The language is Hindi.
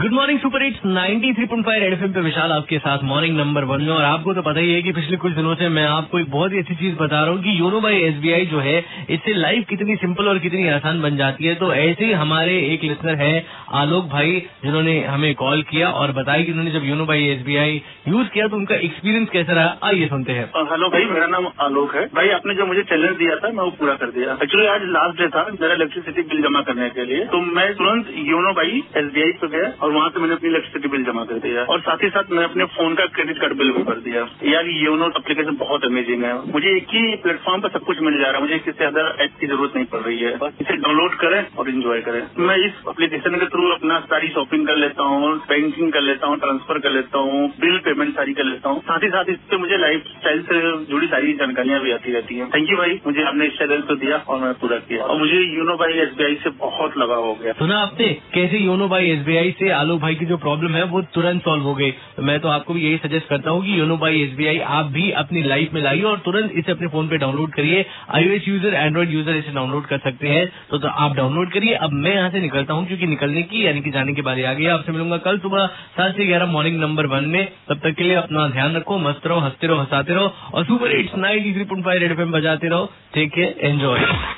Good morning super hits 93.5 FM पे विशाल आपके साथ मॉर्निंग नंबर वन में। और आपको तो पता ही है कि पिछले कुछ दिनों से मैं आपको एक बहुत ही अच्छी चीज बता रहा हूँ कि योनो बाय एसबीआई जो है, इससे लाइफ कितनी सिंपल और कितनी आसान बन जाती है। तो ऐसे ही हमारे एक लिसनर है आलोक भाई, जिन्होंने हमें कॉल किया और बताया कि उन्होंने जब योनो बाय एसबीआई यूज किया तो उनका एक्सपीरियंस कैसा रहा, आइए सुनते हैं। हेलो भाई, मेरा नाम आलोक है। भाई आपने जो मुझे चैलेंज दिया था मैं वो पूरा कर दिया। एक्चुअली आज लास्ट डे था मेरा इलेक्ट्रिसिटी बिल जमा करने के लिए, तो मैं तुरंत योनो बाय एसबीआई पे गया और वहाँ से मैंने अपनी इलेक्ट्रिसिटी बिल जमा कर दिया और साथ ही साथ मैं अपने फोन का क्रेडिट कार्ड बिल भी भर दिया। यार योनो एप्लीकेशन बहुत अमेजिंग है, मुझे एक ही प्लेटफॉर्म पर सब कुछ मिल जा रहा है, मुझे किसी अदर ऐप की जरूरत नहीं पड़ रही है। बस इसे डाउनलोड करें और एंजॉय करें। मैं इस एप्लीकेशन के थ्रू अपना सारी शॉपिंग कर लेता हूँ, बैंकिंग कर लेता हूँ, ट्रांसफर कर लेता हूँ, बिल पेमेंट सारी कर लेता हूँ। साथ ही साथ इससे मुझे लाइफ स्टाइल से जुड़ी सारी जानकारियाँ भी आती रहती हैं। थैंक यू भाई, मुझे आपने इस चैलेंज को दिया और मैं पूरा किया और मुझे योनो बाय एसबीआई से बहुत लगाव हो गया। सुना आपने कैसे योनो बाय एसबीआई से आलोक भाई की जो प्रॉब्लम है वो तुरंत सॉल्व हो गई। तो मैं तो आपको भी यही सजेस्ट करता हूँ कि योनो बाय एसबीआई आप भी अपनी लाइफ में लाइए और तुरंत इसे अपने फोन पे डाउनलोड करिए। iOS यूजर, एंड्रॉइड यूजर इसे डाउनलोड कर सकते हैं, तो आप डाउनलोड करिए। अब मैं यहाँ से निकलता हूँ क्योंकि निकलने की यानी कि जाने की बारी आ गई। आपसे मिलूंगा कल सुबह 7 से 11 मॉर्निंग नंबर वन में। तब तक के लिए अपना ध्यान रखो, मस्त रहो, हंसते रहो, हंसाते रहो और सुपर हिट्स 93.5 FM बजाते रहो। Take care, enjoy.